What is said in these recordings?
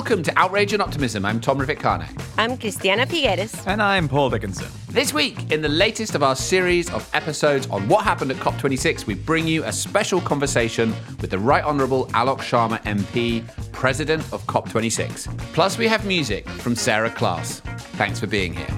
Welcome to Outrage and Optimism. I'm Tom Rivett-Carnac. I'm Cristiana Figueres. And I'm Paul Dickinson. This week, in the latest of our series of episodes on what happened at COP26, we bring you a special conversation with the Right Honourable Alok Sharma MP, President of COP26. Plus, we have music from Sarah Class. Thanks for being here.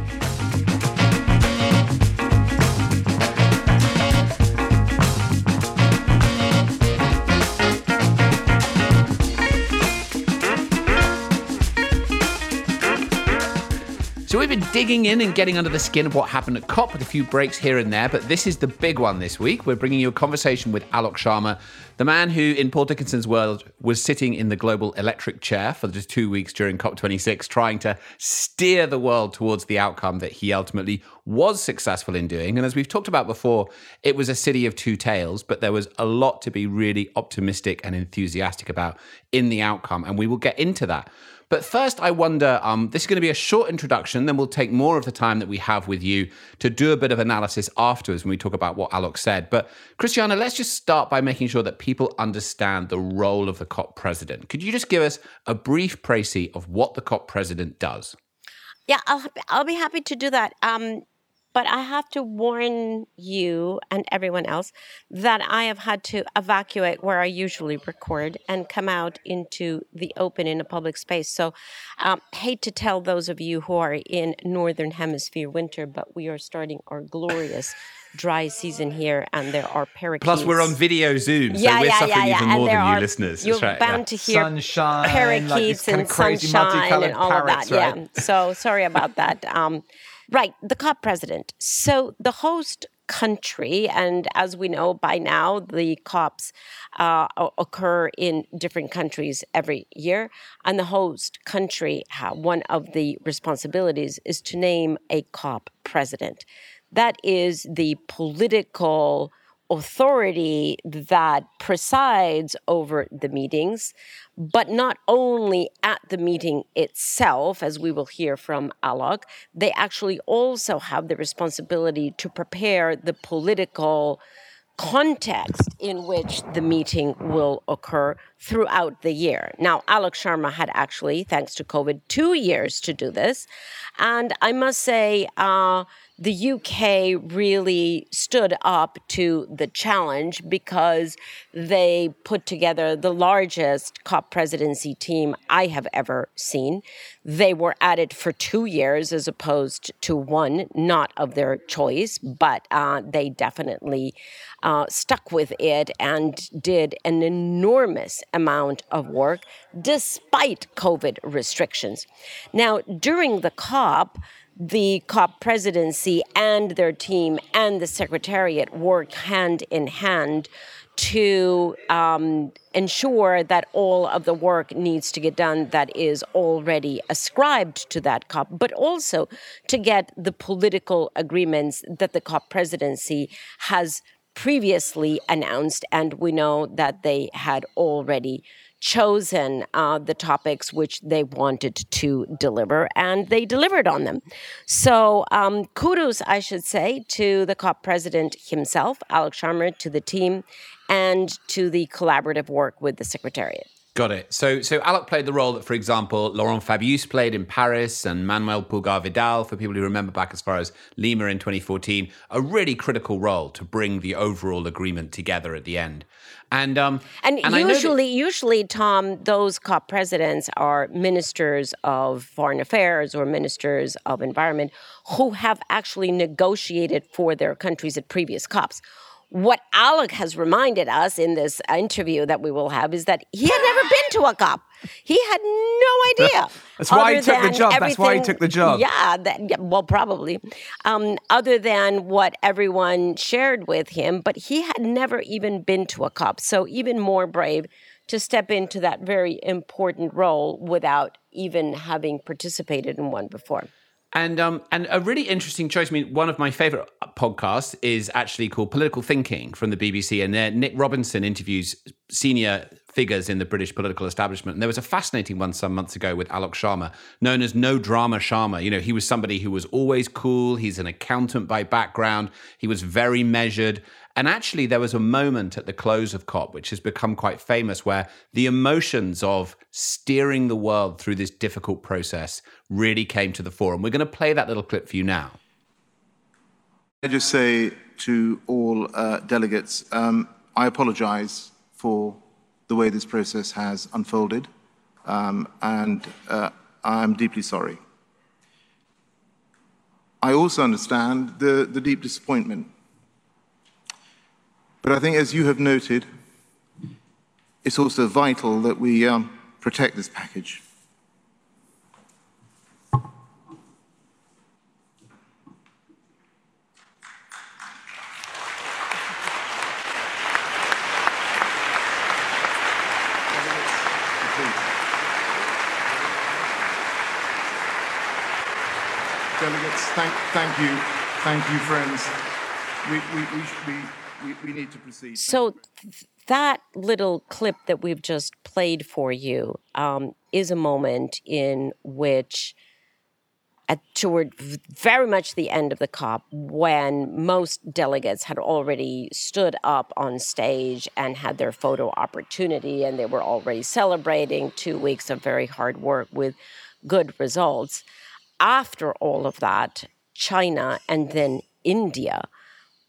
So we've been digging in and getting under the skin of what happened at COP with a few breaks here and there, but this is the big one this week. We're bringing you a conversation with Alok Sharma, the man who, in Paul Dickinson's world, was sitting in the global electric chair for just 2 weeks during COP26, trying to steer the world towards the outcome that he ultimately was successful in doing. And as we've talked about before, it was a city of two tails, but there was a lot to be really optimistic and enthusiastic about in the outcome, and we will get into that. But first, I wonder, this is going to be a short introduction, then we'll take more of the time that we have with you to do a bit of analysis afterwards when we talk about what Alok said. But Cristiana, let's just start by making sure that people understand the role of the COP president. Could you just give us a brief précis of what the COP president does? Yeah, I'll be happy to do that. But I have to warn you and everyone else that I have had to evacuate where I usually record and come out into the open in a public space. So hate to tell those of you who are in Northern Hemisphere winter, but we are starting our glorious dry season here, and there are parakeets. Plus, we're on video Zoom, so we're suffering even more than you listeners. You're bound to hear sunshine, parakeets and sunshine and all of that. Yeah. So sorry about that. Right, the COP president. So the host country, and as we know by now, the COPs occur in different countries every year. And the host country, one of the responsibilities is to name a COP president. That is the political authority that presides over the meetings, but not only at the meeting itself, as we will hear from Alok, they actually also have the responsibility to prepare the political context in which the meeting will occur throughout the year. Now, Alok Sharma had actually, thanks to COVID, 2 years to do this. And I must say, the UK really stood up to the challenge because they put together the largest COP presidency team I have ever seen. They were at it for 2 years as opposed to one, not of their choice, but they definitely stuck with it and did an enormous amount of work despite COVID restrictions. Now, during the COP, the COP presidency and their team and the secretariat work hand in hand to ensure that all of the work needs to get done that is already ascribed to that COP, but also to get the political agreements that the COP presidency has previously announced, and we know that they had already chosen the topics which they wanted to deliver, and they delivered on them. So kudos, I should say, to the COP president himself, Alok Sharma, to the team, and to the collaborative work with the Secretariat. Got it. So Alok played the role that, for example, Laurent Fabius played in Paris and Manuel Pulgar-Vidal, for people who remember back as far as Lima in 2014, a really critical role to bring the overall agreement together at the end. And usually, Tom, those COP presidents are ministers of foreign affairs or ministers of environment who have actually negotiated for their countries at previous COPs. What Alok has reminded us in this interview that we will have is that he had never been to a COP. He had no idea. That's why he took the job. Yeah, probably. Other than what everyone shared with him, but he had never even been to a COP. So even more brave to step into that very important role without even having participated in one before. And a really interesting choice. I mean, one of my favorite podcasts is actually called Political Thinking from the BBC, and there Nick Robinson interviews senior figures in the British political establishment. And there was a fascinating one some months ago with Alok Sharma, known as No Drama Sharma. You know, he was somebody who was always cool. He's an accountant by background. He was very measured. And actually, there was a moment at the close of COP, which has become quite famous, where the emotions of steering the world through this difficult process really came to the fore. And we're going to play that little clip for you now. I just say to all delegates, I apologize for the way this process has unfolded, and I'm deeply sorry. I also understand the deep disappointment. But I think, as you have noted, it's also vital that we protect this package. Delegates, thank you, friends. We need to proceed. So that little clip that we've just played for you is a moment in which, toward very much the end of the COP, when most delegates had already stood up on stage and had their photo opportunity, and they were already celebrating 2 weeks of very hard work with good results. After all of that, China and then India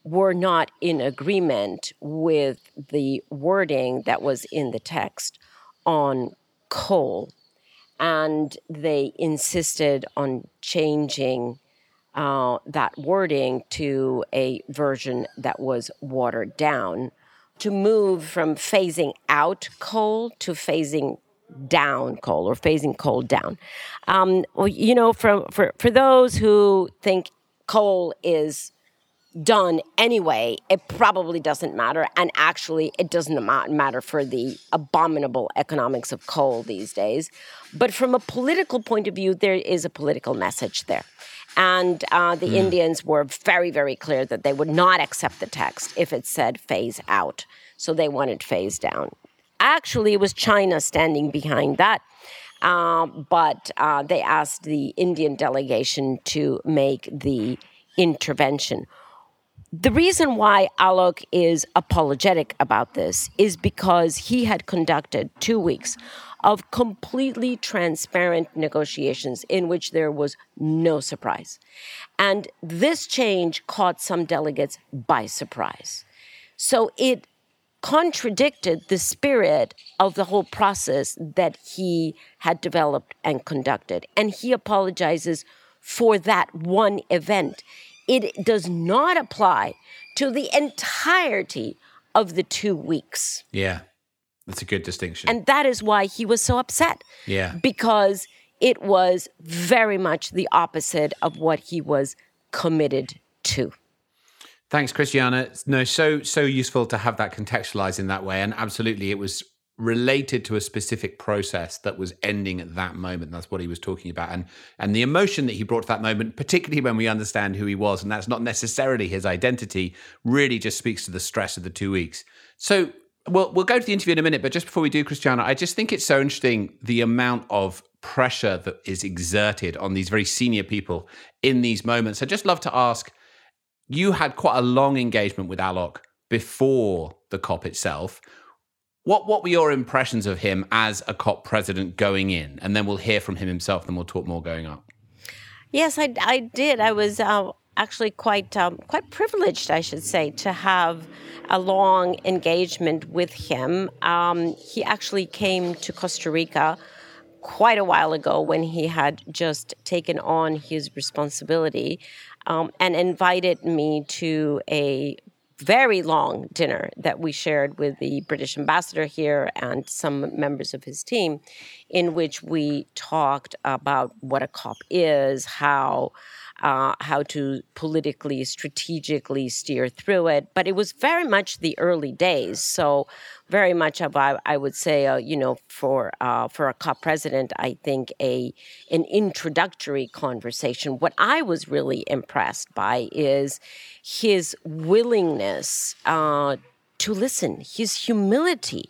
were not in agreement with the wording that was in the text on coal. And they insisted on changing that wording to a version that was watered down to move from phasing out coal to phasing down coal, or phasing coal down. For those who think coal is done anyway, it probably doesn't matter. And actually, it doesn't matter for the abominable economics of coal these days. But from a political point of view, there is a political message there. And the Indians were very, very clear that they would not accept the text if it said phase out. So they wanted phase down. Actually, it was China standing behind that. But they asked the Indian delegation to make the intervention. The reason why Alok is apologetic about this is because he had conducted 2 weeks of completely transparent negotiations in which there was no surprise. And this change caught some delegates by surprise. So it contradicted the spirit of the whole process that he had developed and conducted. And he apologizes for that one event. It does not apply to the entirety of the 2 weeks. Yeah, that's a good distinction. And that is why he was so upset. Yeah. Because it was very much the opposite of what he was committed to. Thanks, Cristiana. No, so useful to have that contextualized in that way. And absolutely, it was related to a specific process that was ending at that moment. That's what he was talking about. And the emotion that he brought to that moment, particularly when we understand who he was, and that's not necessarily his identity, really just speaks to the stress of the 2 weeks. So we'll go to the interview in a minute, but just before we do, Cristiana, I just think it's so interesting the amount of pressure that is exerted on these very senior people in these moments. I'd just love to ask, you had quite a long engagement with Alok before the COP itself. What were your impressions of him as a COP president going in? And then we'll hear from him himself, then we'll talk more going up. Yes, I did. I was actually quite privileged, I should say, to have a long engagement with him. He actually came to Costa Rica quite a while ago when he had just taken on his responsibility and invited me to a very long dinner that we shared with the British ambassador here and some members of his team, in which we talked about what a COP is, how to politically, strategically steer through it. But it was very much the early days. So very much of, I would say, for a COP president, I think an introductory conversation. What I was really impressed by is his willingness to listen, his humility,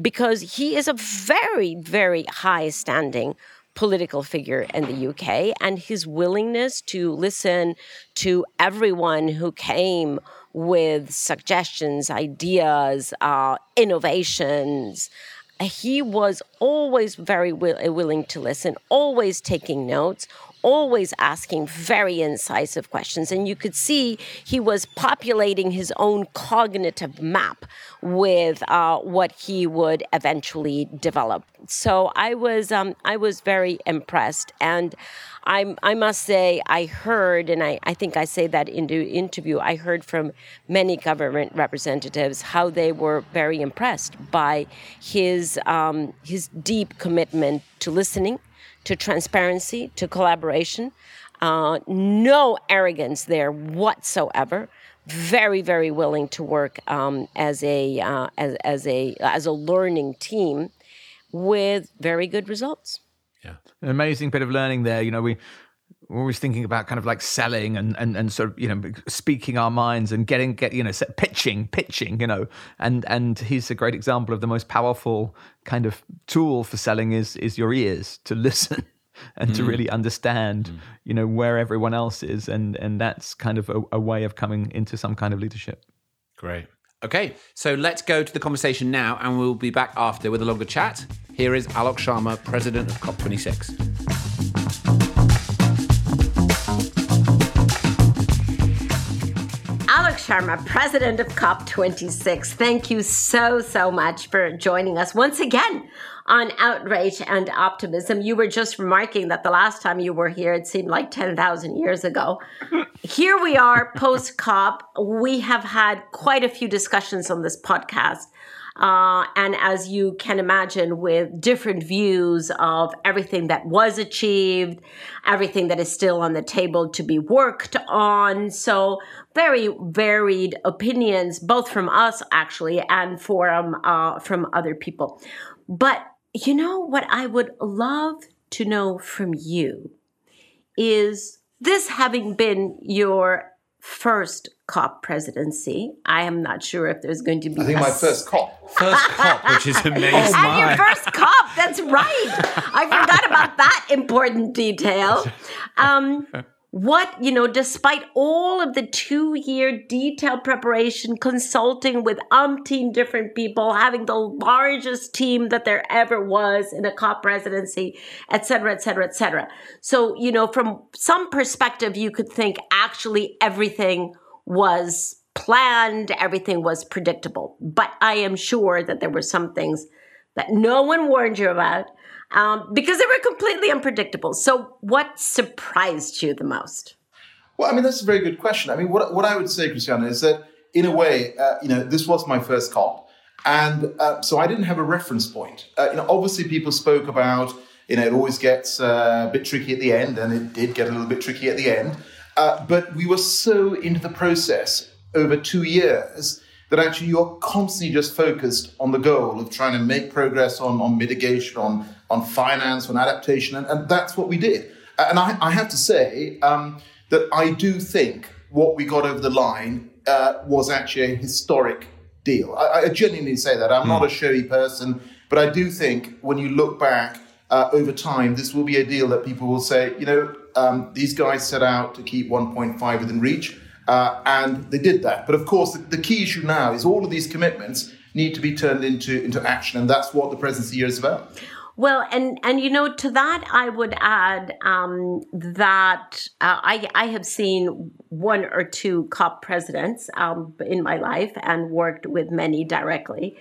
because he is a very, very high-standing political figure in the UK, and his willingness to listen to everyone who came with suggestions, ideas, innovations. He was always very willing to listen, always taking notes, always asking very incisive questions. And you could see he was populating his own cognitive map with what he would eventually develop. So I was very impressed. And I must say, I heard, and I think I say that in the interview, I heard from many government representatives how they were very impressed by his deep commitment to listening, to transparency, to collaboration, no arrogance there whatsoever. Very, very willing to work as a learning team, with very good results. Yeah, an amazing bit of learning there. You know, we're always thinking about kind of like selling and sort of, you know, speaking our minds and pitching, you know, and he's a great example of the most powerful kind of tool for selling is your ears, to listen and to really understand, you know, where everyone else is. And that's kind of a way of coming into some kind of leadership. Great. Okay, so let's go to the conversation now, and we'll be back after with a longer chat. Here is Alok Sharma, president of COP26. Alok Sharma, president of COP26. Thank you so much for joining us once again on Outrage and Optimism. You were just remarking that the last time you were here, it seemed like 10,000 years ago. Here we are, post-COP. We have had quite a few discussions on this podcast. And as you can imagine, with different views of everything that was achieved, everything that is still on the table to be worked on. So very varied opinions, both from us, actually, and from other people. But you know what I would love to know from you is, this having been your first COP presidency. I am not sure if there's going to be. I think my first COP. First COP, which is amazing. Oh, and your first COP, that's right. I forgot about that important detail. What, you know, despite all of the 2-year detailed preparation, consulting with umpteen different people, having the largest team that there ever was in a COP presidency, et cetera. So, you know, from some perspective, you could think actually everything was planned, everything was predictable. But I am sure that there were some things that no one warned you about, because they were completely unpredictable. So what surprised you the most? Well, I mean, that's a very good question. I mean, what I would say, Cristiana, is that in a way, you know, this was my first COP. And so I didn't have a reference point. You know, obviously, people spoke about, you know, it always gets a bit tricky at the end. And it did get a little bit tricky at the end. But we were so into the process over 2 years that actually you're constantly just focused on the goal of trying to make progress on mitigation, on finance, on adaptation. And that's what we did. And I have to say that I do think what we got over the line was actually a historic deal. I genuinely say that. I'm not a showy person, but I do think when you look back over time, this will be a deal that people will say, you know, these guys set out to keep 1.5 within reach. And they did that. But of course, the key issue now is all of these commitments need to be turned into action. And that's what the presidency year is about. Well, and you know, to that, I would add that I have seen one or two COP presidents in my life and worked with many directly.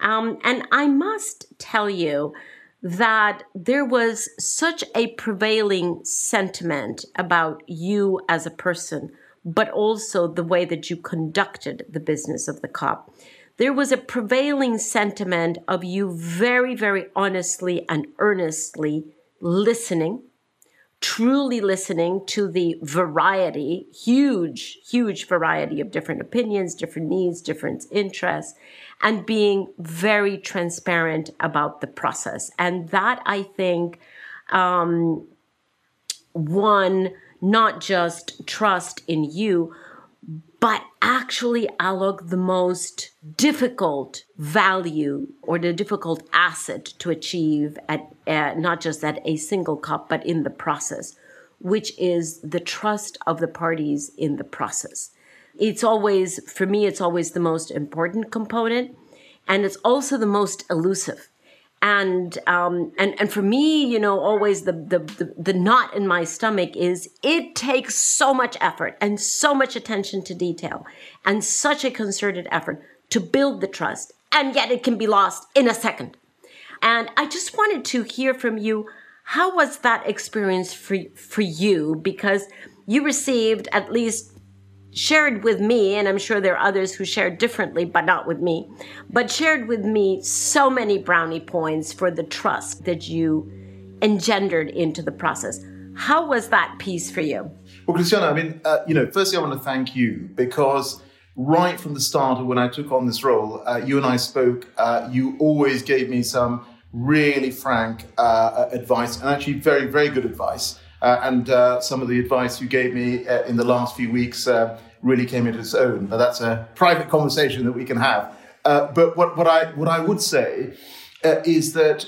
And I must tell you that there was such a prevailing sentiment about you as a person, but also the way that you conducted the business of the COP. There was a prevailing sentiment of you very, very honestly and earnestly listening, truly listening to the variety, huge variety of different opinions, different needs, different interests, and being very transparent about the process. And that, I think, won not just trust in you, but actually allocate the most difficult value or the difficult asset to achieve at not just at a single COP, but in the process, which is the trust of the parties in the process. It's always, for me, it's always the most important component, and it's also the most elusive. And for me, you know, always the knot in my stomach is it takes so much effort and so much attention to detail and such a concerted effort to build the trust, and yet it can be lost in a second. And I just wanted to hear from you, how was that experience for you? Because you received, at least shared with me, and I'm sure there are others who shared differently, but not with me, but shared with me so many brownie points for the trust that you engendered into the process. How was that piece for you? Well, Cristiana, I mean, firstly, I want to thank you because right from the start of when I took on this role, you and I spoke, you always gave me some really frank advice, and actually very, very good advice. And some of the advice you gave me in the last few weeks really came into its own. Now, that's a private conversation that we can have. But what I would say is that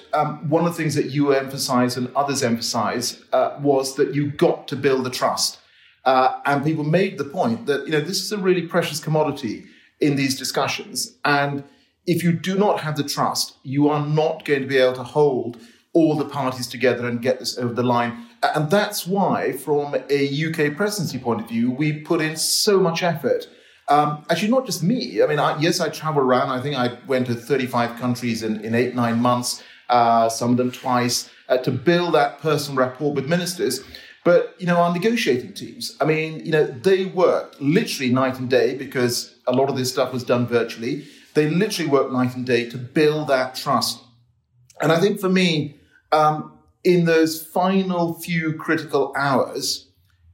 one of the things that you emphasised and others emphasised was that you got to build the trust. And people made the point that, you know, this is a really precious commodity in these discussions. And if you do not have the trust, you are not going to be able to hold all the parties together and get this over the line. And that's why, from a UK presidency point of view, we put in so much effort. Actually, not just me. I mean, I travel around. I think I went to 35 countries in 8-9 months, some of them twice, to build that personal rapport with ministers. But, you know, our negotiating teams, I mean, you know, they worked literally night and day because a lot of this stuff was done virtually. They literally worked night and day to build that trust. And I think for me, in those final few critical hours,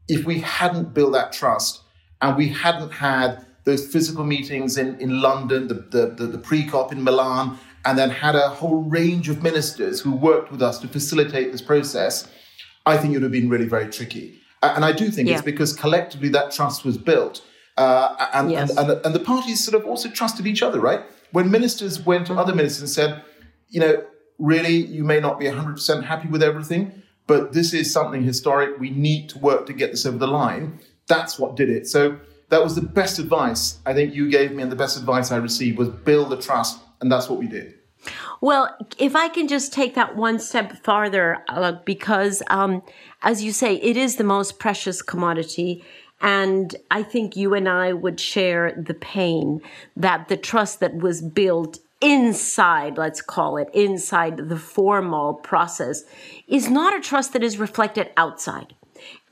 if we hadn't built that trust and we hadn't had those physical meetings in London, the pre-COP in Milan, and then had a whole range of ministers who worked with us to facilitate this process, I think it would have been really very tricky. And I do think it's because collectively that trust was built. And the parties sort of also trusted each other, right? When ministers went to other ministers and said, you know, really, you may not be 100% happy with everything, but this is something historic. We need to work to get this over the line. That's what did it. So that was the best advice I think you gave me, and the best advice I received was build the trust, and that's what we did. Well, if I can just take that one step farther, Alok, because as you say, it is the most precious commodity. And I think you and I would share the pain that the trust that was built inside, let's call it, inside the formal process, is not a trust that is reflected outside.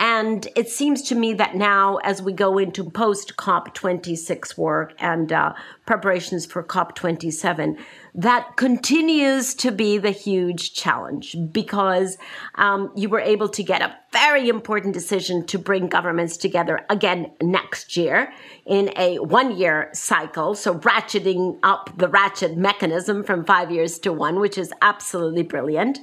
And it seems to me that now, as we go into post-COP26 work and preparations for COP27, that continues to be the huge challenge because you were able to get a very important decision to bring governments together again next year in a 1-year cycle. So ratcheting up the ratchet mechanism from 5 years to 1, which is absolutely brilliant.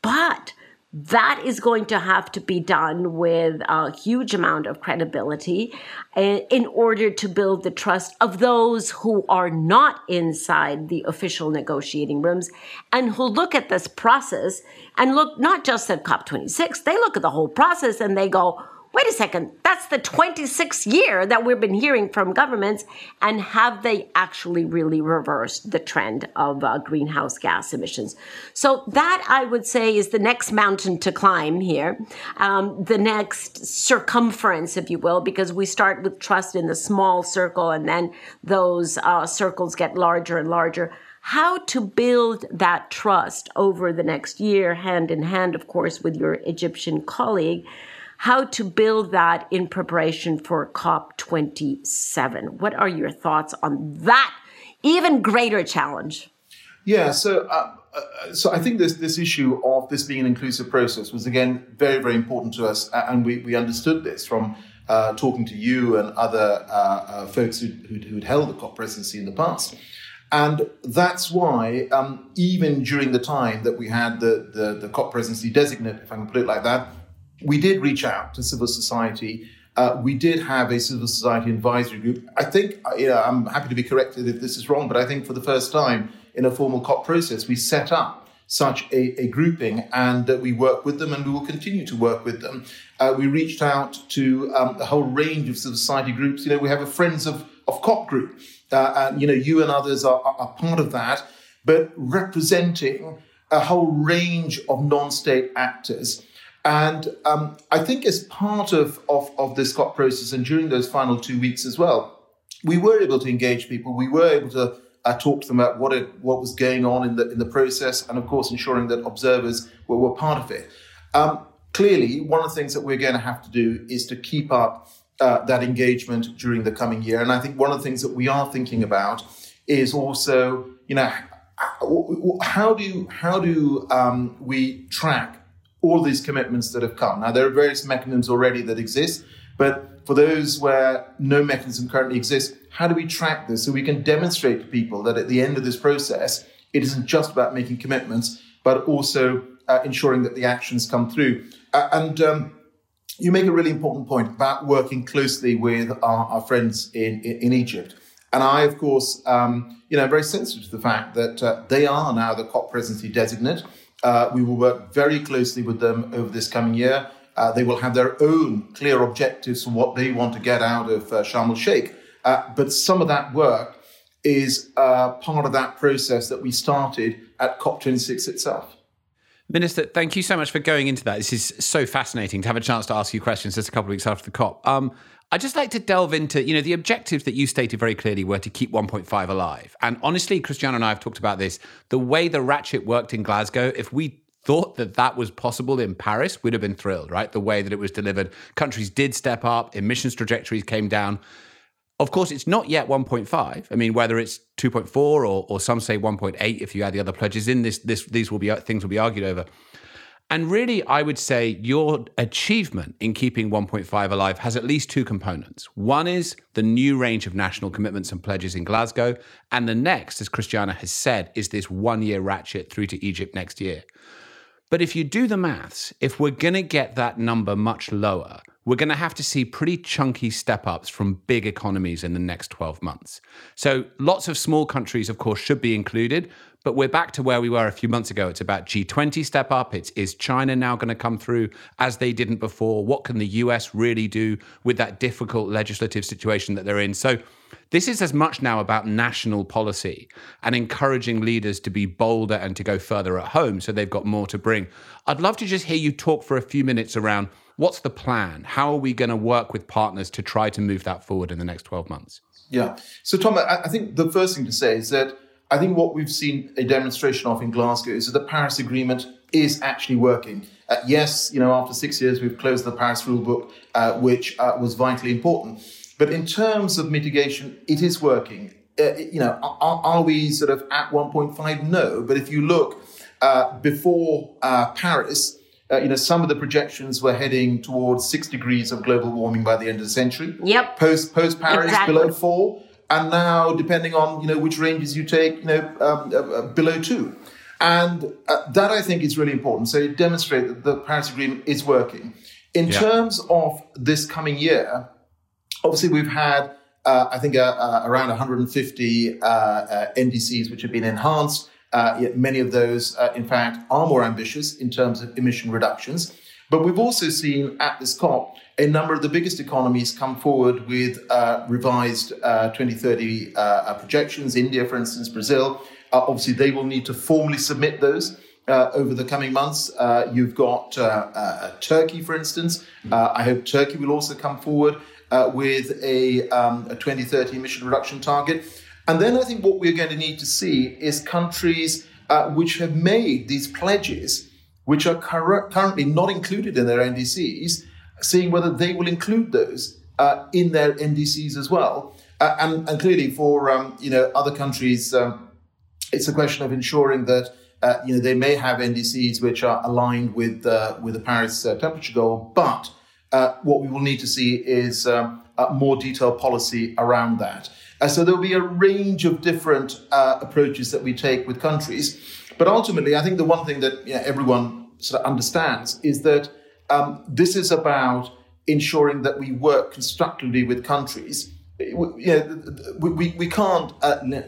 But that is going to have to be done with a huge amount of credibility in order to build the trust of those who are not inside the official negotiating rooms and who look at this process and look not just at COP26, they look at the whole process and they go, wait a second, that's the 26th year that we've been hearing from governments, and have they actually really reversed the trend of greenhouse gas emissions? So that, I would say, is the next mountain to climb here, the next circumference, if you will, because we start with trust in the small circle and then those circles get larger and larger. How to build that trust over the next year, hand in hand, of course, with your Egyptian colleague, how to build that in preparation for COP27. What are your thoughts on that even greater challenge? Yeah, so I think this issue of this being an inclusive process was, again, very, very important to us. And we understood this from talking to you and other folks who'd held the COP presidency in the past. And that's why, even during the time that we had the COP presidency designate, if I can put it like that, we did reach out to civil society We did have a civil society advisory group. I think, I'm happy to be corrected if this is wrong, but I think for the first time in a formal COP process, we set up such a grouping, and we work with them and we will continue to work with them. We reached out to a whole range of civil society groups. We have a Friends of COP group. You and others are part of that, but representing a whole range of non-state actors. And I think as part of this COP process and during those final 2 weeks as well, we were able to engage people. We were able to talk to them about what was going on in the process, and of course ensuring that observers were part of it. Clearly, one of the things that we're going to have to do is to keep up that engagement during the coming year. And I think one of the things that we are thinking about is also, how do we track all these commitments that have come? Now, there are various mechanisms already that exist, but for those where no mechanism currently exists, how do we track this so we can demonstrate to people that at the end of this process, it isn't just about making commitments, but also ensuring that the actions come through. You make a really important point about working closely with our friends in Egypt. And I, of course, am very sensitive to the fact that they are now the COP presidency designate. We will work very closely with them over this coming year. They will have their own clear objectives for what they want to get out of Sharm el-Sheikh. But some of that work is part of that process that we started at COP26 itself. Minister, thank you so much for going into that. This is so fascinating to have a chance to ask you questions just a couple of weeks after the COP. I'd just like to delve into, the objectives that you stated very clearly were to keep 1.5 alive. And honestly, Cristiana and I have talked about this. The way the ratchet worked in Glasgow, if we thought that was possible in Paris, we'd have been thrilled, right? The way that it was delivered. Countries did step up. Emissions trajectories came down. Of course, it's not yet 1.5. I mean, whether it's 2.4 or some say 1.8, if you add the other pledges in, these things will be argued over. And really, I would say your achievement in keeping 1.5 alive has at least two components. One is the new range of national commitments and pledges in Glasgow. And the next, as Cristiana has said, is this one-year ratchet through to Egypt next year. But if you do the maths, if we're going to get that number much lower, we're going to have to see pretty chunky step-ups from big economies in the next 12 months. So lots of small countries, of course, should be included, but we're back to where we were a few months ago. It's about G20 step-up. Is China now going to come through as they didn't before? What can the US really do with that difficult legislative situation that they're in? So this is as much now about national policy and encouraging leaders to be bolder and to go further at home so they've got more to bring. I'd love to just hear you talk for a few minutes around what's the plan? How are we going to work with partners to try to move that forward in the next 12 months? Yeah. So, Tom, I think the first thing to say is that I think what we've seen a demonstration of in Glasgow is that the Paris Agreement is actually working. After 6 years, we've closed the Paris Rulebook, which was vitally important. But in terms of mitigation, it is working. Are we sort of at 1.5? No. But if you look before Paris, some of the projections were heading towards 6 degrees of global warming by the end of the century. Yep. Post Paris, exactly. Below 4, and now depending on which ranges you take, below 2. And that I think is really important. So it demonstrates that the Paris Agreement is working. In terms of this coming year. Obviously, we've had, around 150 NDCs which have been enhanced. Yet many of those, in fact, are more ambitious in terms of emission reductions. But we've also seen at this COP a number of the biggest economies come forward with revised 2030 projections. India, for instance, Brazil. Obviously, they will need to formally submit those over the coming months. You've got Turkey, for instance. I hope Turkey will also come forward with a 2030 emission reduction target. And then I think what we're going to need to see is countries which have made these pledges, which are currently not included in their NDCs, seeing whether they will include those in their NDCs as well. And clearly for other countries, it's a question of ensuring that they may have NDCs which are aligned with the Paris temperature goal, but what we will need to see is more detailed policy around that. So there will be a range of different approaches that we take with countries. But ultimately, I think the one thing that everyone sort of understands is that this is about ensuring that we work constructively with countries. We can't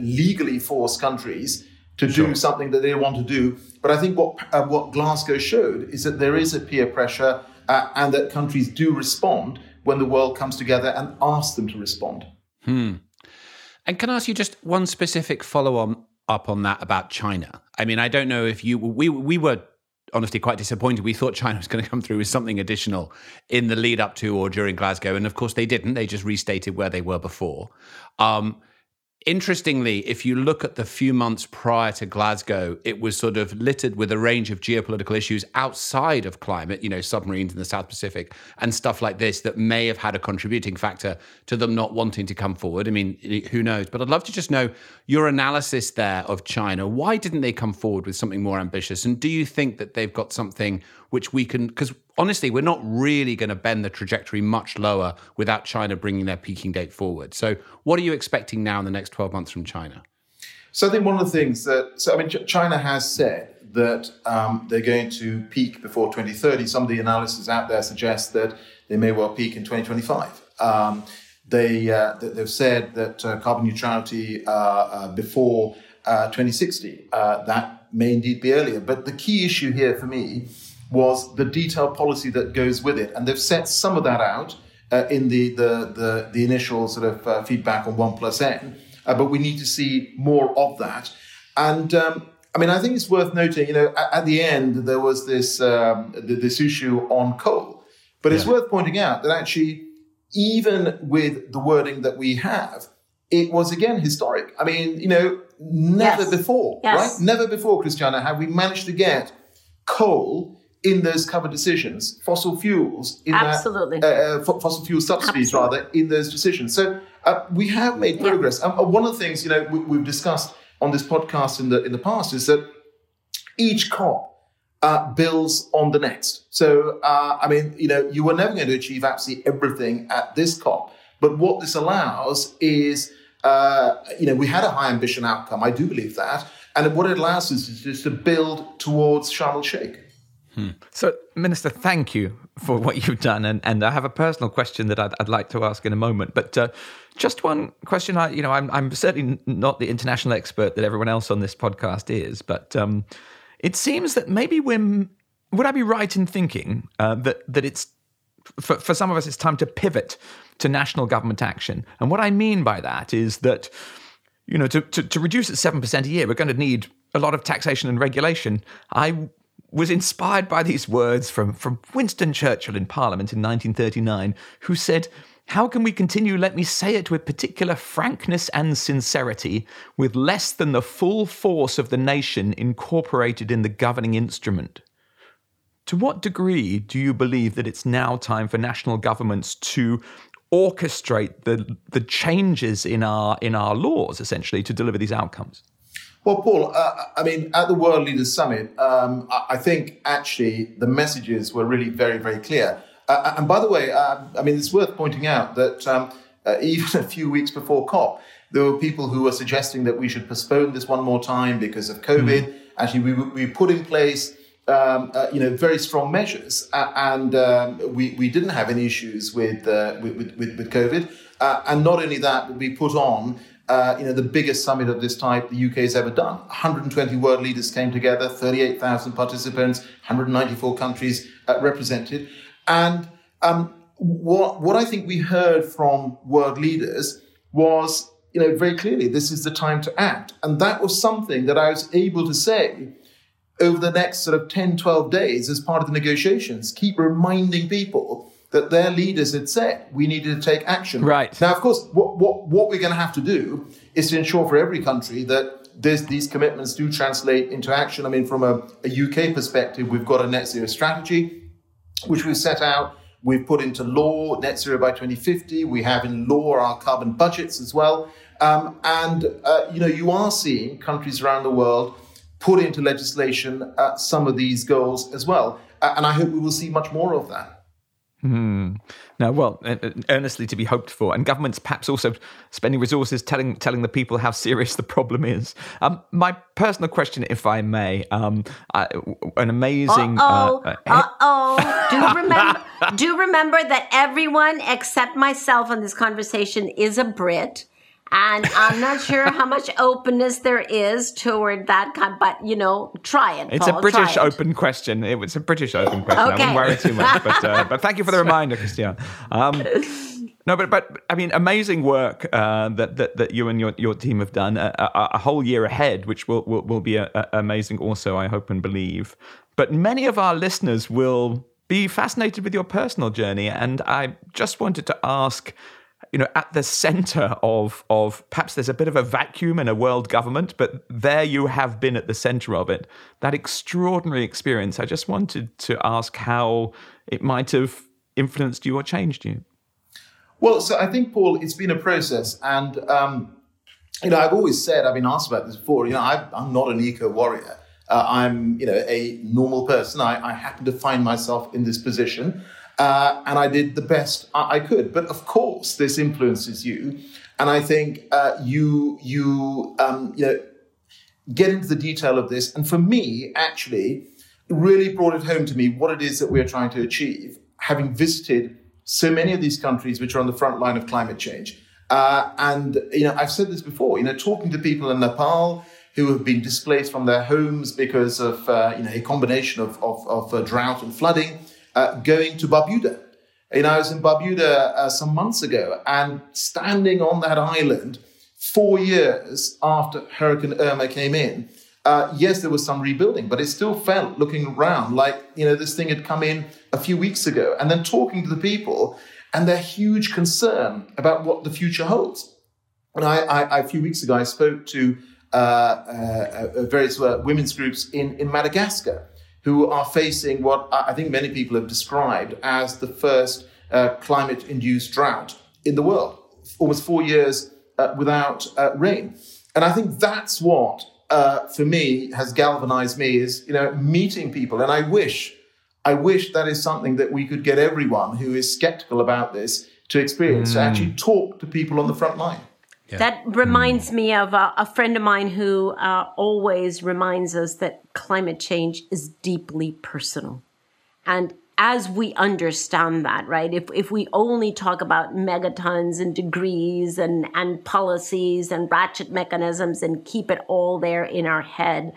legally force countries to do something that they want to do. But I think what Glasgow showed is that there is a peer pressure and that countries do respond when the world comes together and asks them to respond. And can I ask you just one specific follow-up on that about China? I mean, I don't know if you... We were honestly quite disappointed. We thought China was going to come through with something additional in the lead up to or during Glasgow. And of course they didn't. They just restated where they were before. Interestingly, if you look at the few months prior to Glasgow, it was sort of littered with a range of geopolitical issues outside of climate, you know, submarines in the South Pacific and stuff like this that may have had a contributing factor to them not wanting to come forward. I mean, who knows? But I'd love to just know your analysis there of China. Why didn't they come forward with something more ambitious? And do you think that they've got something which we can... because honestly, we're not really going to bend the trajectory much lower without China bringing their peaking date forward. So what are you expecting now in the next 12 months from China? So I think one of the things that... so I mean, China has said that they're going to peak before 2030. Some of the analysis out there suggests that they may well peak in 2025. They've said that carbon neutrality before 2060, that may indeed be earlier. But the key issue here for me was the detailed policy that goes with it. And they've set some of that out in the initial sort of feedback on 1+N, but we need to see more of that. And I mean, I think it's worth noting, you know, at the end, there was this, this issue on coal. But it's worth pointing out that actually, even with the wording that we have, it was, again, historic. I mean, you know, never before, right? Never before, Cristiana, have we managed to get coal in those cover decisions, fossil fuels, in fossil fuel subsidies rather, in those decisions. So we have made progress. One of the things, you know, we've discussed on this podcast in the past is that each COP builds on the next. So I mean, you know, you were never going to achieve absolutely everything at this COP, but what this allows is, you know, we had a high ambition outcome. I do believe that, and what it allows us is just to build towards Sharm el-Sheikh. So, Minister, thank you for what you've done. And I have a personal question that I'd like to ask in a moment. But just one question. I'm certainly not the international expert that everyone else on this podcast is. But it seems that maybe would I be right in thinking that it's, for some of us, it's time to pivot to national government action. And what I mean by that is that, you know, to reduce at 7% a year, we're going to need a lot of taxation and regulation. I was inspired by these words from Winston Churchill in Parliament in 1939, who said, "How can we continue, let me say it with particular frankness and sincerity, with less than the full force of the nation incorporated in the governing instrument?" To what degree do you believe that it's now time for national governments to orchestrate the changes in our laws, essentially, to deliver these outcomes? Well, Paul, I mean, at the World Leaders Summit, I think actually the messages were really very, very clear. And by the way, I mean, it's worth pointing out that even a few weeks before COP, there were people who were suggesting that we should postpone this one more time because of COVID. Actually, we put in place, you know, very strong measures, and we didn't have any issues with COVID. And not only that, but we put on you know, the biggest summit of this type the UK has ever done. 120 world leaders came together, 38,000 participants, 194 countries represented. And what I think we heard from world leaders was, you know, very clearly, this is the time to act. And that was something that I was able to say over the next sort of 10, 12 days as part of the negotiations, keep reminding people that their leaders had said we needed to take action. Right. Now, of course, what we're going to have to do is to ensure for every country that these commitments do translate into action. I mean, from a UK perspective, we've got a net zero strategy, which we've set out. We've put into law net zero by 2050. We have in law our carbon budgets as well. You know, you are seeing countries around the world put into legislation some of these goals as well. And I hope we will see much more of that. Now, well, earnestly to be hoped for, and governments perhaps also spending resources telling the people how serious the problem is. My personal question, if I may, an amazing. Do remember that everyone except myself on this conversation is a Brit. And I'm not sure how much openness there is toward that, but, you know, try it, Paul. It's a British open question. It's a British open question. Okay. I wouldn't worry too much, but thank you for the reminder, Cristiana. No, but I mean, amazing work that you and your team have done a whole year ahead, which will be amazing also, I hope and believe. But many of our listeners will be fascinated with your personal journey, and I just wanted to ask, you know, at the center of perhaps there's a bit of a vacuum in a world government, but there you have been at the center of it. That extraordinary experience, I just wanted to ask how it might have influenced you or changed you. Well, so I think, Paul, it's been a process. And, you know, I've always said, I've been asked about this before, you know, I'm not an eco-warrior. I'm, you know, a normal person. I happen to find myself in this position. And I did the best I could. But of course, this influences you. And I think you know, get into the detail of this. And for me, actually, it really brought it home to me what it is that we're trying to achieve, having visited so many of these countries which are on the front line of climate change. And, you know, I've said this before, you know, talking to people in Nepal who have been displaced from their homes because of, you know, a combination of drought and flooding. Going to Barbuda. You know, I was in Barbuda some months ago, and standing on that island 4 years after Hurricane Irma came in, yes, there was some rebuilding, but it still felt, looking around, like, you know, this thing had come in a few weeks ago. And then talking to the people and their huge concern about what the future holds. And I a few weeks ago, I spoke to various women's groups in Madagascar, who are facing what I think many people have described as the first climate-induced drought in the world, almost 4 years without rain. And I think that's what, for me, has galvanized me is, you know, meeting people. And I wish that is something that we could get everyone who is skeptical about this to experience, to actually talk to people on the front line. Yeah. That reminds me of a friend of mine who always reminds us that climate change is deeply personal. And as we understand that, right, if we only talk about megatons and degrees and policies and ratchet mechanisms and keep it all there in our head,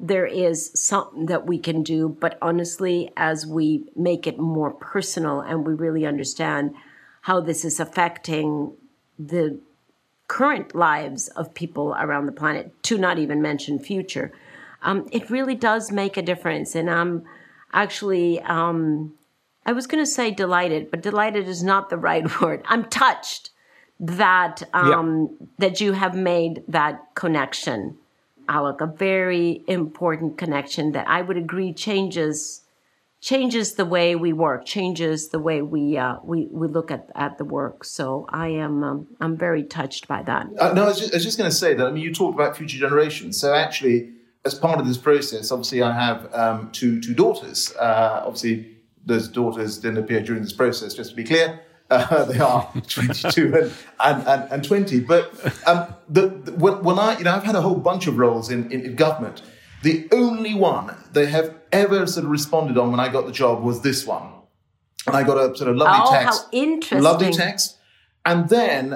there is something that we can do. But honestly, as we make it more personal and we really understand how this is affecting the current lives of people around the planet, to not even mention future, it really does make a difference. And I'm actually, I was going to say delighted, but delighted is not the right word. I'm touched that that you have made that connection, Alok, a very important connection that I would agree changes the way we work, changes the way we look at the work. So I am I'm very touched by that. No, I was just going to say that, I mean, you talked about future generations. So actually, as part of this process, obviously I have two daughters. Obviously, those daughters didn't appear during this process, just to be clear. They are 22 and 20. But when I, you know, I've had a whole bunch of roles in government. The only one they have ever sort of responded on when I got the job was this one. And I got a sort of lovely text. Oh, how interesting. Lovely text. And then,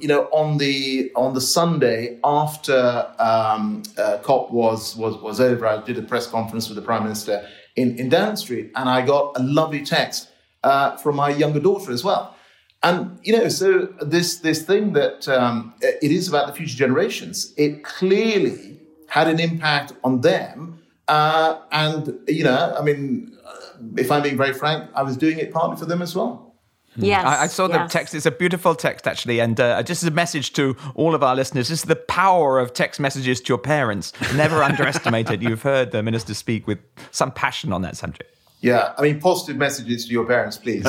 you know, on the Sunday after COP was over, I did a press conference with the Prime Minister in Downing Street, and I got a lovely text from my younger daughter as well. And, you know, so this thing that it is about the future generations, it clearly had an impact on them. And, you know, I mean, if I'm being very frank, I was doing it partly for them as well. Yes, I saw the text. It's a beautiful text, actually. And just as a message to all of our listeners, this is the power of text messages to your parents. Never underestimate it. You've heard the minister speak with some passion on that subject. Yeah, I mean, positive messages to your parents, please.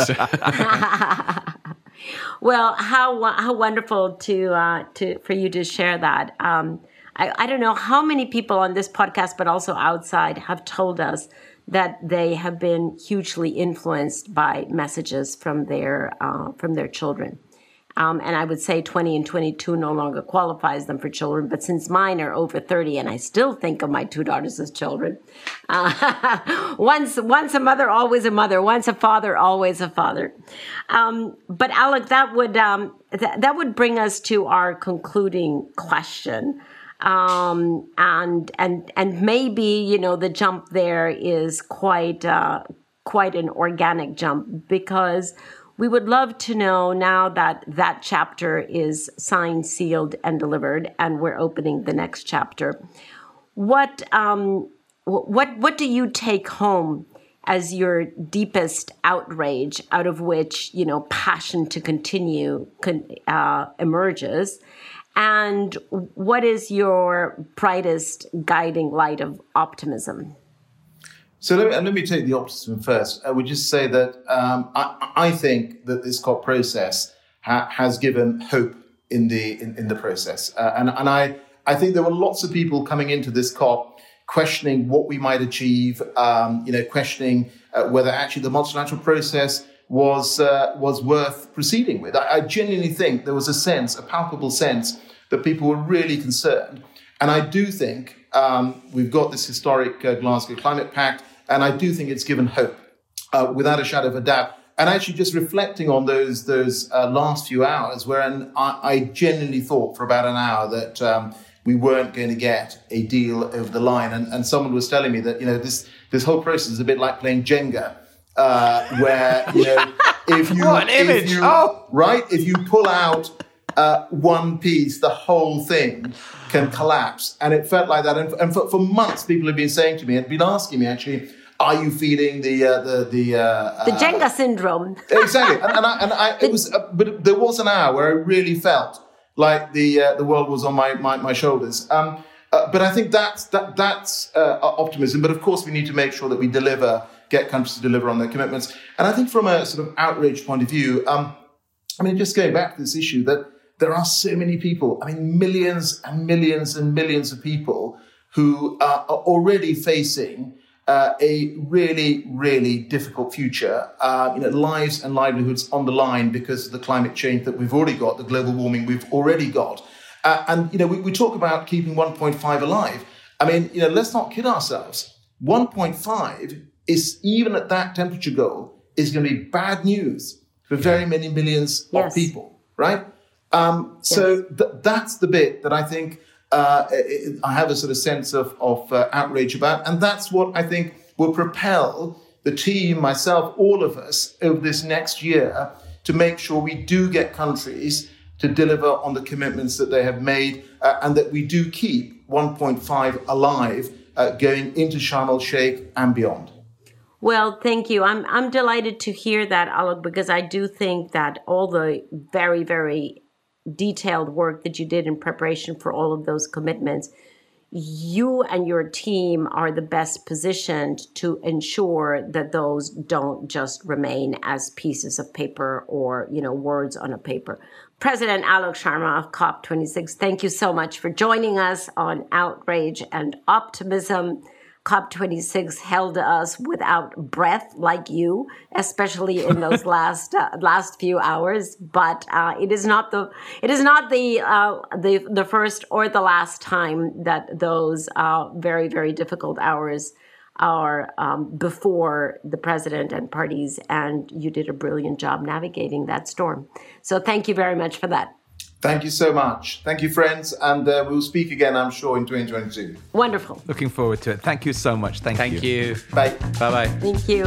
Well, how wonderful to for you to share that. I don't know how many people on this podcast, but also outside, have told us that they have been hugely influenced by messages from their children. And I would say 20 and 22 no longer qualifies them for children, but since mine are over 30 and I still think of my two daughters as children, once a mother, always a mother, once a father, always a father. But Alok, that would bring us to our concluding question. And maybe, you know, the jump there is quite an organic jump, because we would love to know, now that that chapter is signed, sealed, and delivered, and we're opening the next chapter, what do you take home as your deepest outrage, out of which, you know, passion to continue emerges? And what is your brightest guiding light of optimism? So let me take the optimism first. I would just say that I think that this COP process has given hope in the process, and I think there were lots of people coming into this COP questioning what we might achieve, questioning whether actually the multilateral process was worth proceeding with. I genuinely think there was a sense, a palpable sense, that people were really concerned, and I do think we've got this historic Glasgow Climate Pact, and I do think it's given hope, without a shadow of a doubt. And actually, just reflecting on those last few hours, wherein I genuinely thought for about an hour that we weren't going to get a deal over the line, and someone was telling me that, you know, this whole process is a bit like playing Jenga, where, you know, if you pull out one piece, the whole thing can collapse. And it felt like that. And for months, people have been saying to me, and been asking me, actually, are you feeling the Jenga syndrome? Exactly. But there was an hour where I really felt like the world was on my shoulders. But I think that's optimism. But of course, we need to make sure that we get countries to deliver on their commitments. And I think from a sort of outrage point of view, just going back to this issue that there are so many people, millions and millions and millions of people who are already facing a really, really difficult future. Lives and livelihoods on the line because of the climate change that we've already got, the global warming we've already got. We talk about keeping 1.5 alive. Let's not kid ourselves. 1.5 is, even at that temperature goal, is going to be bad news for very many millions of people, right? So that's the bit that I think I have a sort of sense of outrage about. And that's what I think will propel the team, myself, all of us, over this next year to make sure we do get countries to deliver on the commitments that they have made, and that we do keep 1.5 alive going into Sharm el-Sheikh and beyond. Well, thank you. I'm delighted to hear that, Alok, because I do think that all the very, very detailed work that you did in preparation for all of those commitments, you and your team are the best positioned to ensure that those don't just remain as pieces of paper or, you know, words on a paper. President Alok Sharma of COP26, thank you so much for joining us on Outrage and Optimism. COP26 held us without breath, like you, especially in those last few hours. But it is not the first or the last time that those very, very difficult hours are before the president and parties. And you did a brilliant job navigating that storm. So thank you very much for that. Thank you so much. Thank you, friends. And we'll speak again, I'm sure, in 2022. Wonderful. Looking forward to it. Thank you so much. Thank you. Bye. Bye-bye. Thank you.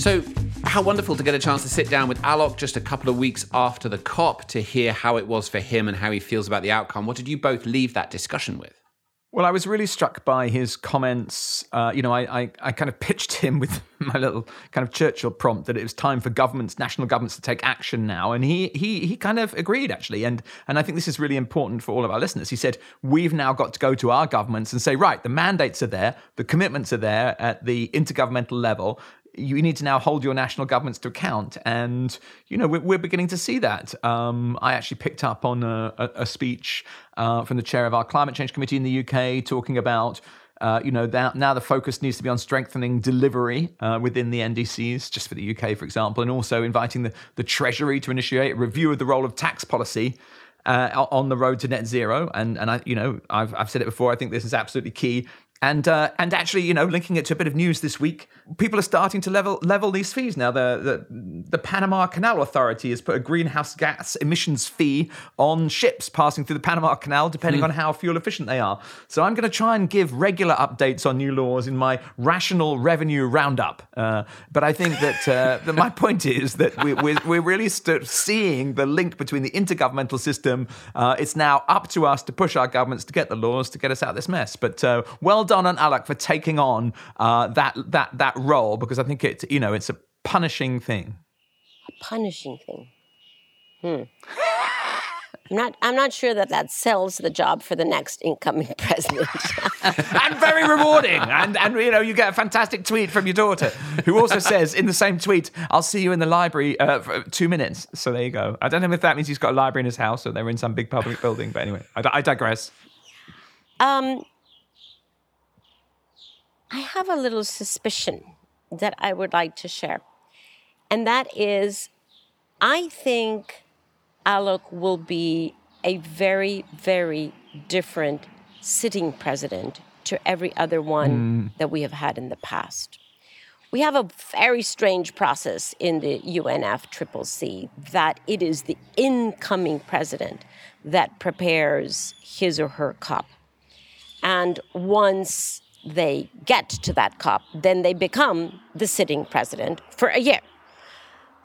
So how wonderful to get a chance to sit down with Alok just a couple of weeks after the COP to hear how it was for him and how he feels about the outcome. What did you both leave that discussion with? Well, I was really struck by his comments. I kind of pitched him with my little kind of Churchill prompt that it was time for governments, national governments, to take action now. And he kind of agreed, actually. And I think this is really important for all of our listeners. He said, we've now got to go to our governments and say, right, the mandates are there, the commitments are there at the intergovernmental level. you need to now hold your national governments to account. And, you know, we're beginning to see that. I actually picked up on a speech from the chair of our Climate Change Committee in the UK talking about, you know, that now the focus needs to be on strengthening delivery within the NDCs, just for the UK, for example, and also inviting the Treasury to initiate a review of the role of tax policy on the road to net zero. And I, you know, I've said it before, I think this is absolutely key. And actually, you know, linking it to a bit of news this week, people are starting to level these fees now. The Panama Canal Authority has put a greenhouse gas emissions fee on ships passing through the Panama Canal, depending on how fuel efficient they are. So I'm going to try and give regular updates on new laws in my rational revenue roundup. But I think that, that my point is that we're really seeing the link between the intergovernmental system. It's now up to us to push our governments to get the laws to get us out of this mess. But well done on Alok for taking on that role, because I think it's, you know, it's a punishing thing. A punishing thing. I'm not sure that sells the job for the next incoming president. And very rewarding. And you know, you get a fantastic tweet from your daughter, who also says in the same tweet, "I'll see you in the library for 2 minutes." So there you go. I don't know if that means he's got a library in his house or they're in some big public building. But anyway, I digress. I have a little suspicion that I would like to share. And that is, I think Alok will be a very, very different sitting president to every other one that we have had in the past. We have a very strange process in the UNFCCC that it is the incoming president that prepares his or her COP. And once they get to that COP, then they become the sitting president for a year.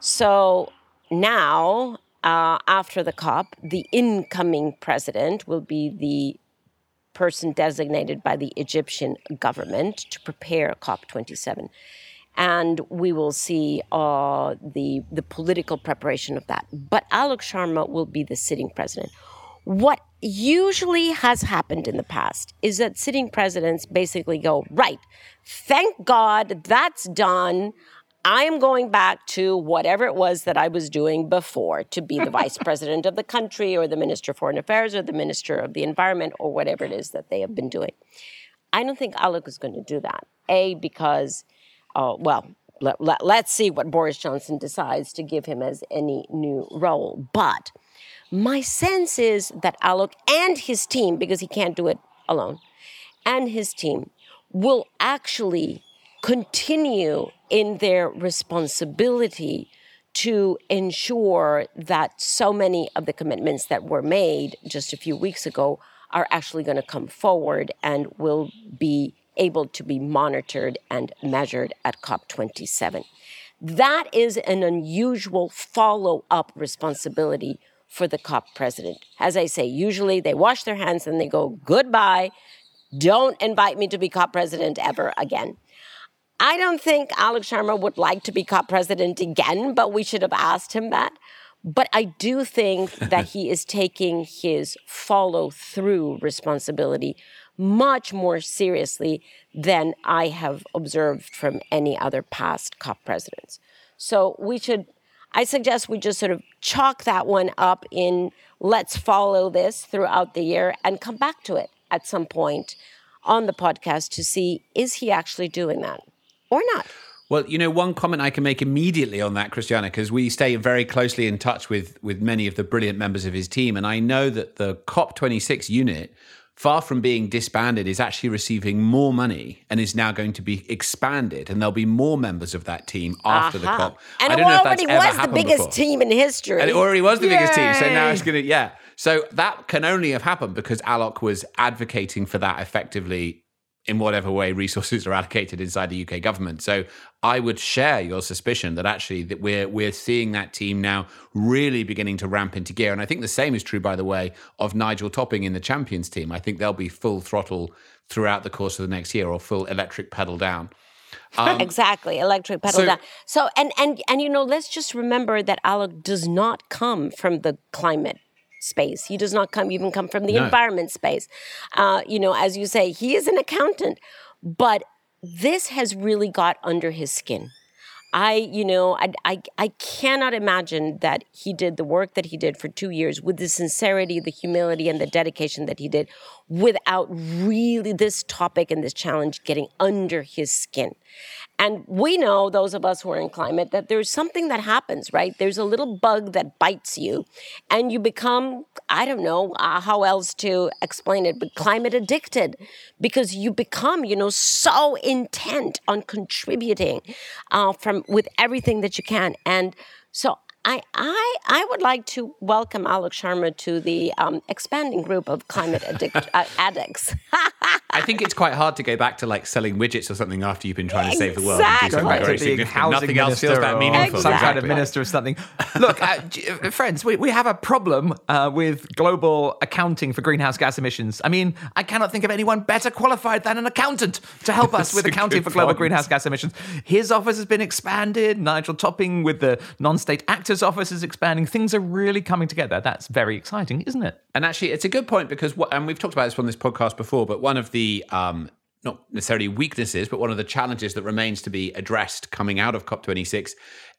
So now, after the COP, the incoming president will be the person designated by the Egyptian government to prepare COP27. And we will see the political preparation of that. But Alok Sharma will be the sitting president. What usually has happened in the past is that sitting presidents basically go, right, thank God that's done. I am going back to whatever it was that I was doing before, to be the vice president of the country or the minister of foreign affairs or the minister of the environment or whatever it is that they have been doing. I don't think Alok is going to do that. A, because, let's see what Boris Johnson decides to give him as any new role. But my sense is that Alok and his team, because he can't do it alone, and his team will actually continue in their responsibility to ensure that so many of the commitments that were made just a few weeks ago are actually going to come forward and will be able to be monitored and measured at COP27. That is an unusual follow-up responsibility for the COP president. As I say, usually they wash their hands and they go, goodbye, don't invite me to be COP president ever again. I don't think Alok Sharma would like to be COP president again, but we should have asked him that. But I do think that he is taking his follow-through responsibility much more seriously than I have observed from any other past COP presidents. So I suggest we just sort of chalk that one up in, let's follow this throughout the year and come back to it at some point on the podcast to see, is he actually doing that or not? Well, you know, one comment I can make immediately on that, Cristiana, because we stay very closely in touch with many of the brilliant members of his team. And I know that the COP26 unit, far from being disbanded, is actually receiving more money and is now going to be expanded. And there'll be more members of that team after the COP. And I don't know if that's ever happened before. And it already was the biggest team in history. And it already was the biggest team. So now it's going to, So that can only have happened because Alok was advocating for that effectively in whatever way resources are allocated inside the UK government. So I would share your suspicion that actually that we're seeing that team now really beginning to ramp into gear. And I think the same is true, by the way, of Nigel Topping in the Champions team. I think they'll be full throttle throughout the course of the next year, or full electric pedal down. Exactly, electric pedal down. So, and you know, let's just remember that Alok does not come from the climate space. He does not come from the environment space. You know, as you say, he is an accountant, but this has really got under his skin. I cannot imagine that he did the work that he did for 2 years with the sincerity, the humility, and the dedication that he did without really this topic and this challenge getting under his skin. And we know, those of us who are in climate, that there's something that happens, right? There's a little bug that bites you, and you become, I don't know how else to explain it, but climate addicted, because you become, so intent on contributing with everything that you can. And so I would like to welcome Alok Sharma to the expanding group of climate addicts. I think it's quite hard to go back to selling widgets or something after you've been trying to save the world. And do something very significant. Nothing else feels that meaningful. Some kind of minister of something. Look, friends, we have a problem with global accounting for greenhouse gas emissions. I mean, I cannot think of anyone better qualified than an accountant to help us with accounting for global greenhouse gas emissions. His office has been expanded. Nigel Topping with the non-state actors office is expanding. Things are really coming together. That's very exciting, isn't it? And actually, it's a good point because, and we've talked about this on this podcast before, but one of the not necessarily weaknesses, but one of the challenges that remains to be addressed coming out of COP26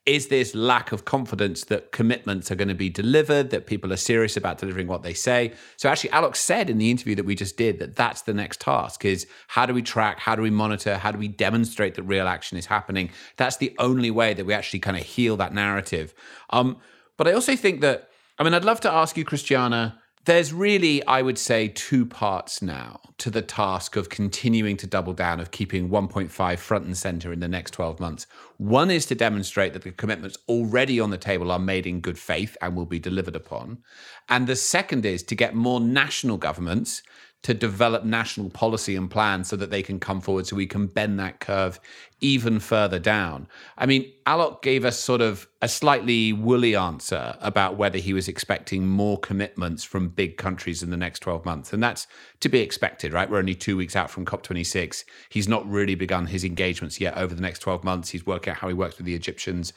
is this lack of confidence that commitments are going to be delivered, that people are serious about delivering what they say. So actually, Alok said in the interview that we just did that that's the next task is how do we track, how do we monitor, how do we demonstrate that real action is happening? That's the only way that we actually kind of heal that narrative. But I also think that, I'd love to ask you, Cristiana, there's really, I would say, two parts now to the task of continuing to double down, of keeping 1.5 front and center in the next 12 months. One is to demonstrate that the commitments already on the table are made in good faith and will be delivered upon. And the second is to get more national governments to develop national policy and plans so that they can come forward so we can bend that curve even further down. Alok gave us sort of a slightly woolly answer about whether he was expecting more commitments from big countries in the next 12 months. And that's to be expected, right? We're only 2 weeks out from COP26. He's not really begun his engagements yet over the next 12 months. He's working out how he works with the Egyptians.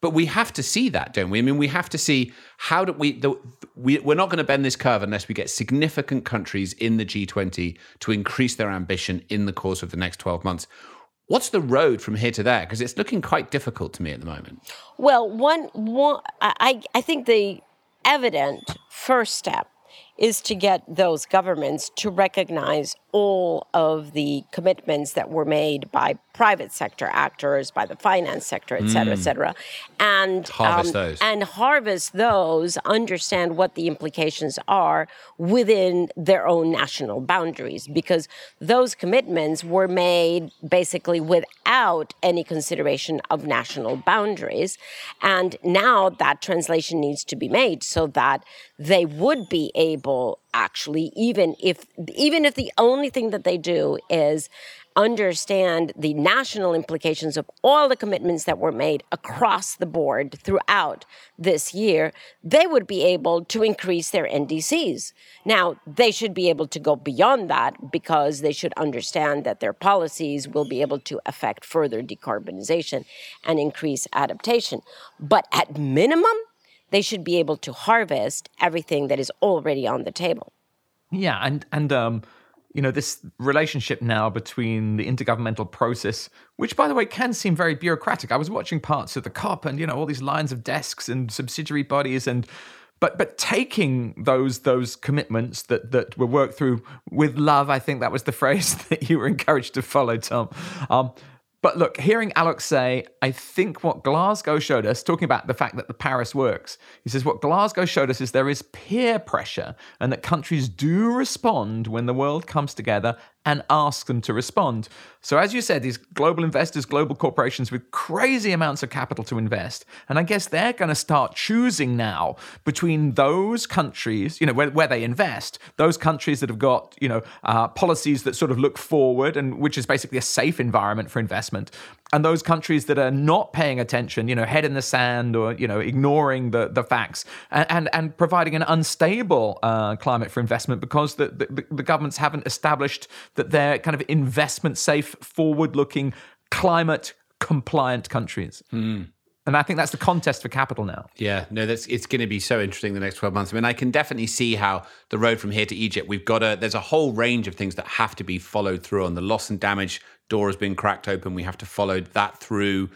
But we have to see that, don't we? We have to see how do we're not going to bend this curve unless we get significant countries in the G20 to increase their ambition in the course of the next 12 months. What's the road from here to there? Because it's looking quite difficult to me at the moment. Well, I think the evident first step is to get those governments to recognize all of the commitments that were made by private sector actors, by the finance sector, et cetera, and harvest those, understand what the implications are within their own national boundaries, because those commitments were made basically without any consideration of national boundaries. And now that translation needs to be made so that they would be able, actually, even if the only thing that they do is understand the national implications of all the commitments that were made across the board throughout this year, they would be able to increase their NDCs. Now, they should be able to go beyond that because they should understand that their policies will be able to affect further decarbonization and increase adaptation. But at minimum, they should be able to harvest everything that is already on the table. Yeah, and this relationship now between the intergovernmental process, which, by the way, can seem very bureaucratic. I was watching parts of the COP and, all these lines of desks and subsidiary bodies and... But taking those commitments that were worked through with love, I think that was the phrase that you were encouraged to follow, Tom. But look, hearing Alok say, I think what Glasgow showed us, talking about the fact that the Paris works, he says what Glasgow showed us is there is peer pressure and that countries do respond when the world comes together and ask them to respond. So as you said, these global investors, global corporations with crazy amounts of capital to invest. And I guess they're going to start choosing now between those countries, where they invest, those countries that have got, policies that sort of look forward and which is basically a safe environment for investment. And those countries that are not paying attention, head in the sand or, ignoring the facts and providing an unstable climate for investment because the governments haven't established that they're kind of investment-safe, forward-looking, climate-compliant countries. Mm. And I think that's the contest for capital now. Yeah, no, it's going to be so interesting the next 12 months. I can definitely see how the road from here to Egypt, there's a whole range of things that have to be followed through on. The loss and damage door has been cracked open. We have to follow that through.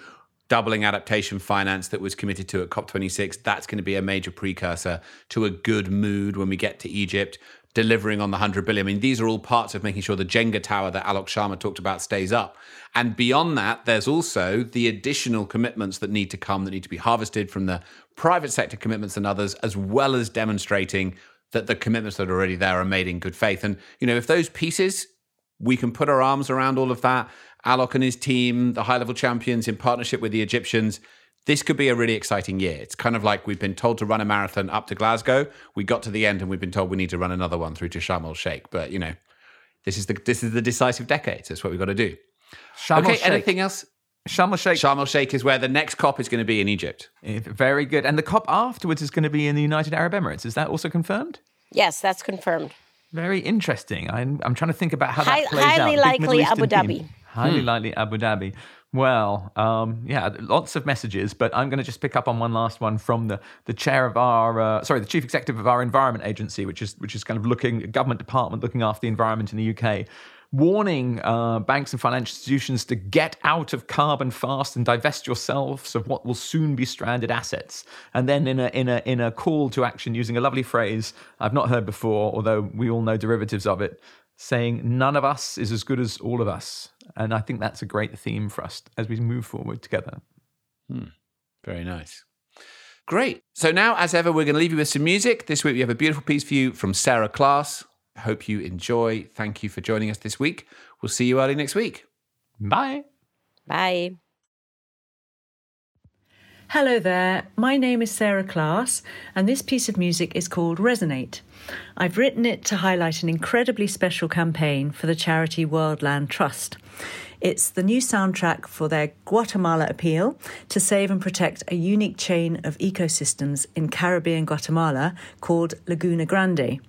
doubling adaptation finance that was committed to at COP26. That's going to be a major precursor to a good mood when we get to Egypt, delivering on the 100 billion. I mean, these are all parts of making sure the Jenga tower that Alok Sharma talked about stays up. And beyond that, there's also the additional commitments that need to come, that need to be harvested from the private sector commitments and others, as well as demonstrating that the commitments that are already there are made in good faith. And, you know, if those pieces, we can put our arms around all of that, Alok and his team, the high-level champions in partnership with the Egyptians, this could be a really exciting year. It's kind of like we've been told to run a marathon up to Glasgow. We got to the end and we've been told we need to run another one through to Sharm el-Sheikh. But, you know, this is the decisive decade. So that's what we've got to do. Sharm el-Sheikh. Anything else? Sharm el-Sheikh. Sharm el-Sheikh is where the next COP is going to be, in Egypt. Very good. And the COP afterwards is going to be in the United Arab Emirates. Is that also confirmed? Yes, that's confirmed. Very interesting. I'm trying to think about how that plays out. Likely Abu Dhabi. Highly likely Abu Dhabi. Well, lots of messages, but I'm going to just pick up on one last one from the chair of our, the chief executive of our environment agency, which is kind of a government department looking after the environment in the UK, warning banks and financial institutions to get out of carbon fast and divest yourselves of what will soon be stranded assets. And then in a call to action, using a lovely phrase I've not heard before, although we all know derivatives of it, saying none of us is as good as all of us. And I think that's a great theme for us as we move forward together. Very nice. Great. So now, as ever, we're going to leave you with some music. This week we have a beautiful piece for you from Sarah Class. Hope you enjoy. Thank you for joining us this week. We'll see you early next week. Bye. Bye. Hello there. My name is Sarah Class, and this piece of music is called Resonate. I've written it to highlight an incredibly special campaign for the charity World Land Trust. It's the new soundtrack for their Guatemala appeal to save and protect a unique chain of ecosystems in Caribbean Guatemala called Laguna Grande.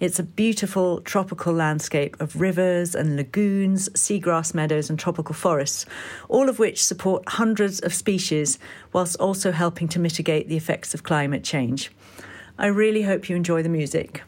It's a beautiful tropical landscape of rivers and lagoons, seagrass meadows and tropical forests, all of which support hundreds of species whilst also helping to mitigate the effects of climate change. I really hope you enjoy the music.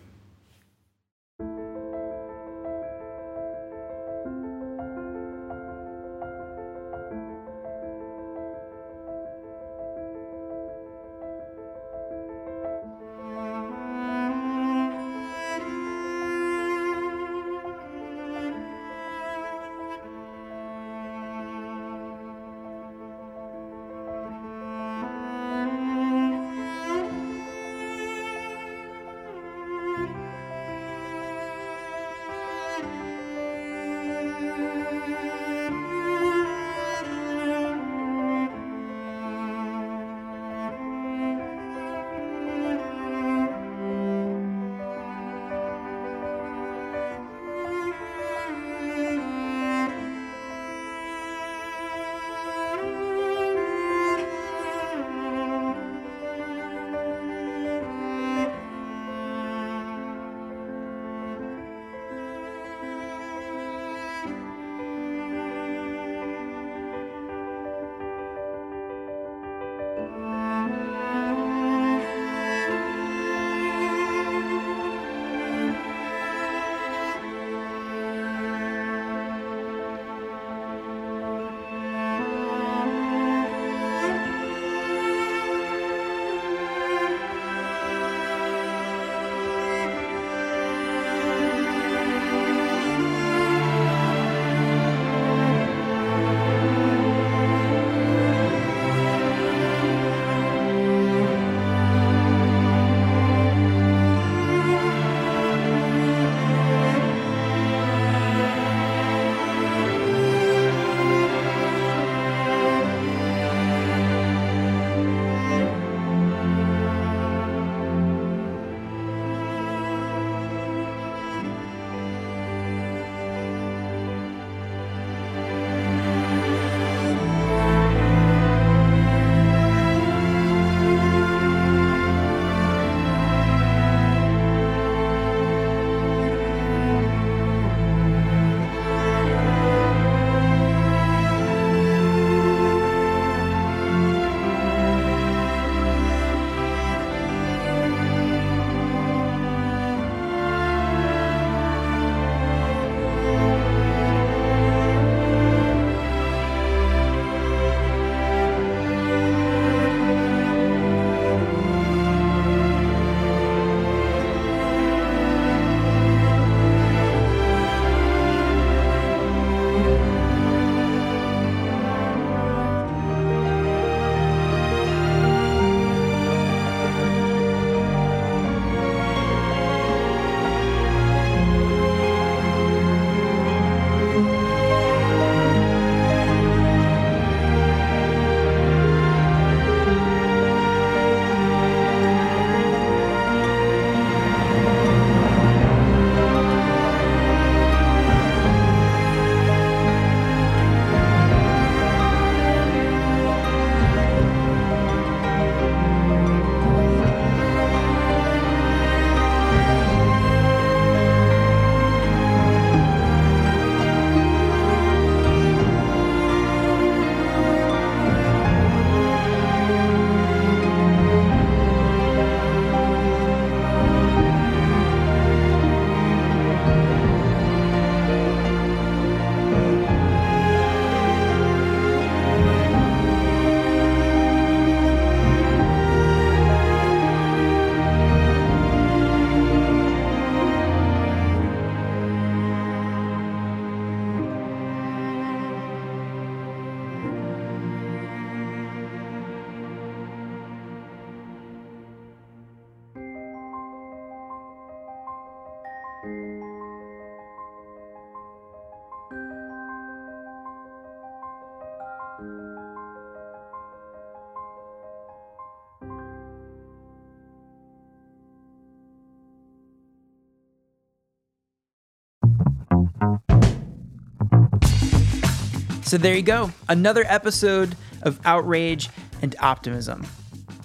So there you go. Another episode of Outrage and Optimism.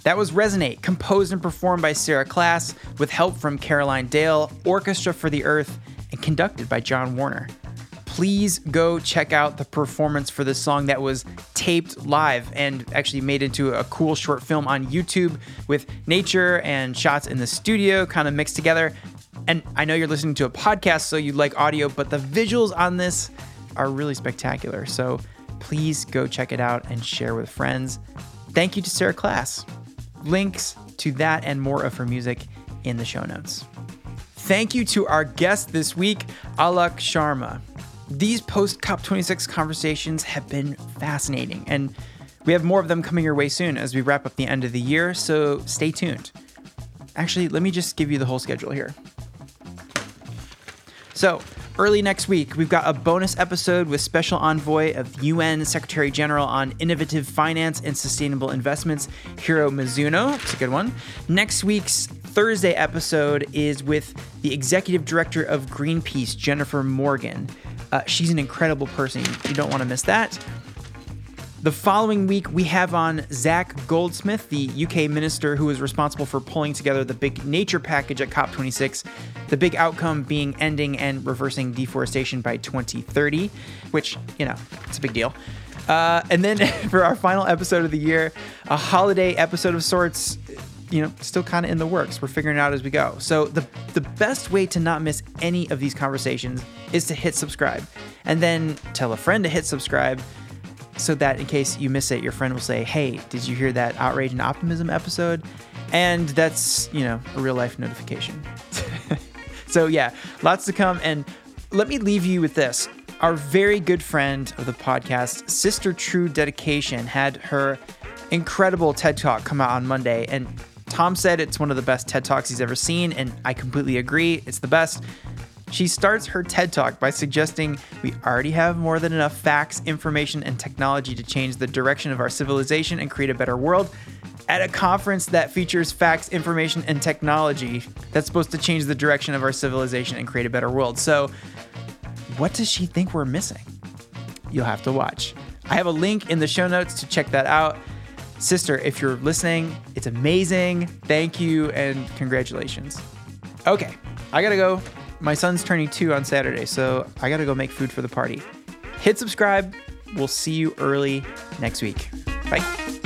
That was Resonate, composed and performed by Sarah Class, with help from Caroline Dale, Orchestra for the Earth, and conducted by John Warner. Please go check out the performance for this song that was taped live and actually made into a cool short film on YouTube with nature and shots in the studio kind of mixed together. And I know you're listening to a podcast, so you like audio, but the visuals on this are really spectacular. So please go check it out and share with friends. Thank you to Sarah Class. Links to that and more of her music in the show notes. Thank you to our guest this week, Alok Sharma. These post-COP26 conversations have been fascinating, and we have more of them coming your way soon as we wrap up the end of the year, so stay tuned. Actually, let me just give you the whole schedule here. So, early next week, we've got a bonus episode with Special Envoy of UN Secretary General on Innovative Finance and Sustainable Investments, Hiro Mizuno. It's a good one. Next week's Thursday episode is with the Executive Director of Greenpeace, Jennifer Morgan. She's an incredible person. You don't want to miss that. The following week, we have on Zac Goldsmith, the UK minister who was responsible for pulling together the big nature package at COP26, the big outcome being ending and reversing deforestation by 2030, which, you know, it's a big deal. And then for our final episode of the year, a holiday episode of sorts, you know, still kind of in the works. We're figuring it out as we go. So the best way to not miss any of these conversations is to hit subscribe and then tell a friend to hit subscribe, so that in case you miss it, your friend will say, hey, did you hear that Outrage and Optimism episode? And that's, you know, a real life notification. So yeah, lots to come. And let me leave you with this. Our very good friend of the podcast, Sister True Dedication, had her incredible TED Talk come out on Monday. And Tom said it's one of the best TED Talks he's ever seen. And I completely agree. It's the best. She starts her TED Talk by suggesting we already have more than enough facts, information, and technology to change the direction of our civilization and create a better world at a conference that features facts, information, and technology that's supposed to change the direction of our civilization and create a better world. So what does she think we're missing? You'll have to watch. I have a link in the show notes to check that out. Sister, if you're listening, it's amazing. Thank you and congratulations. Okay, I gotta go. My son's turning 2 on Saturday, so I gotta go make food for the party. Hit subscribe. We'll see you early next week. Bye.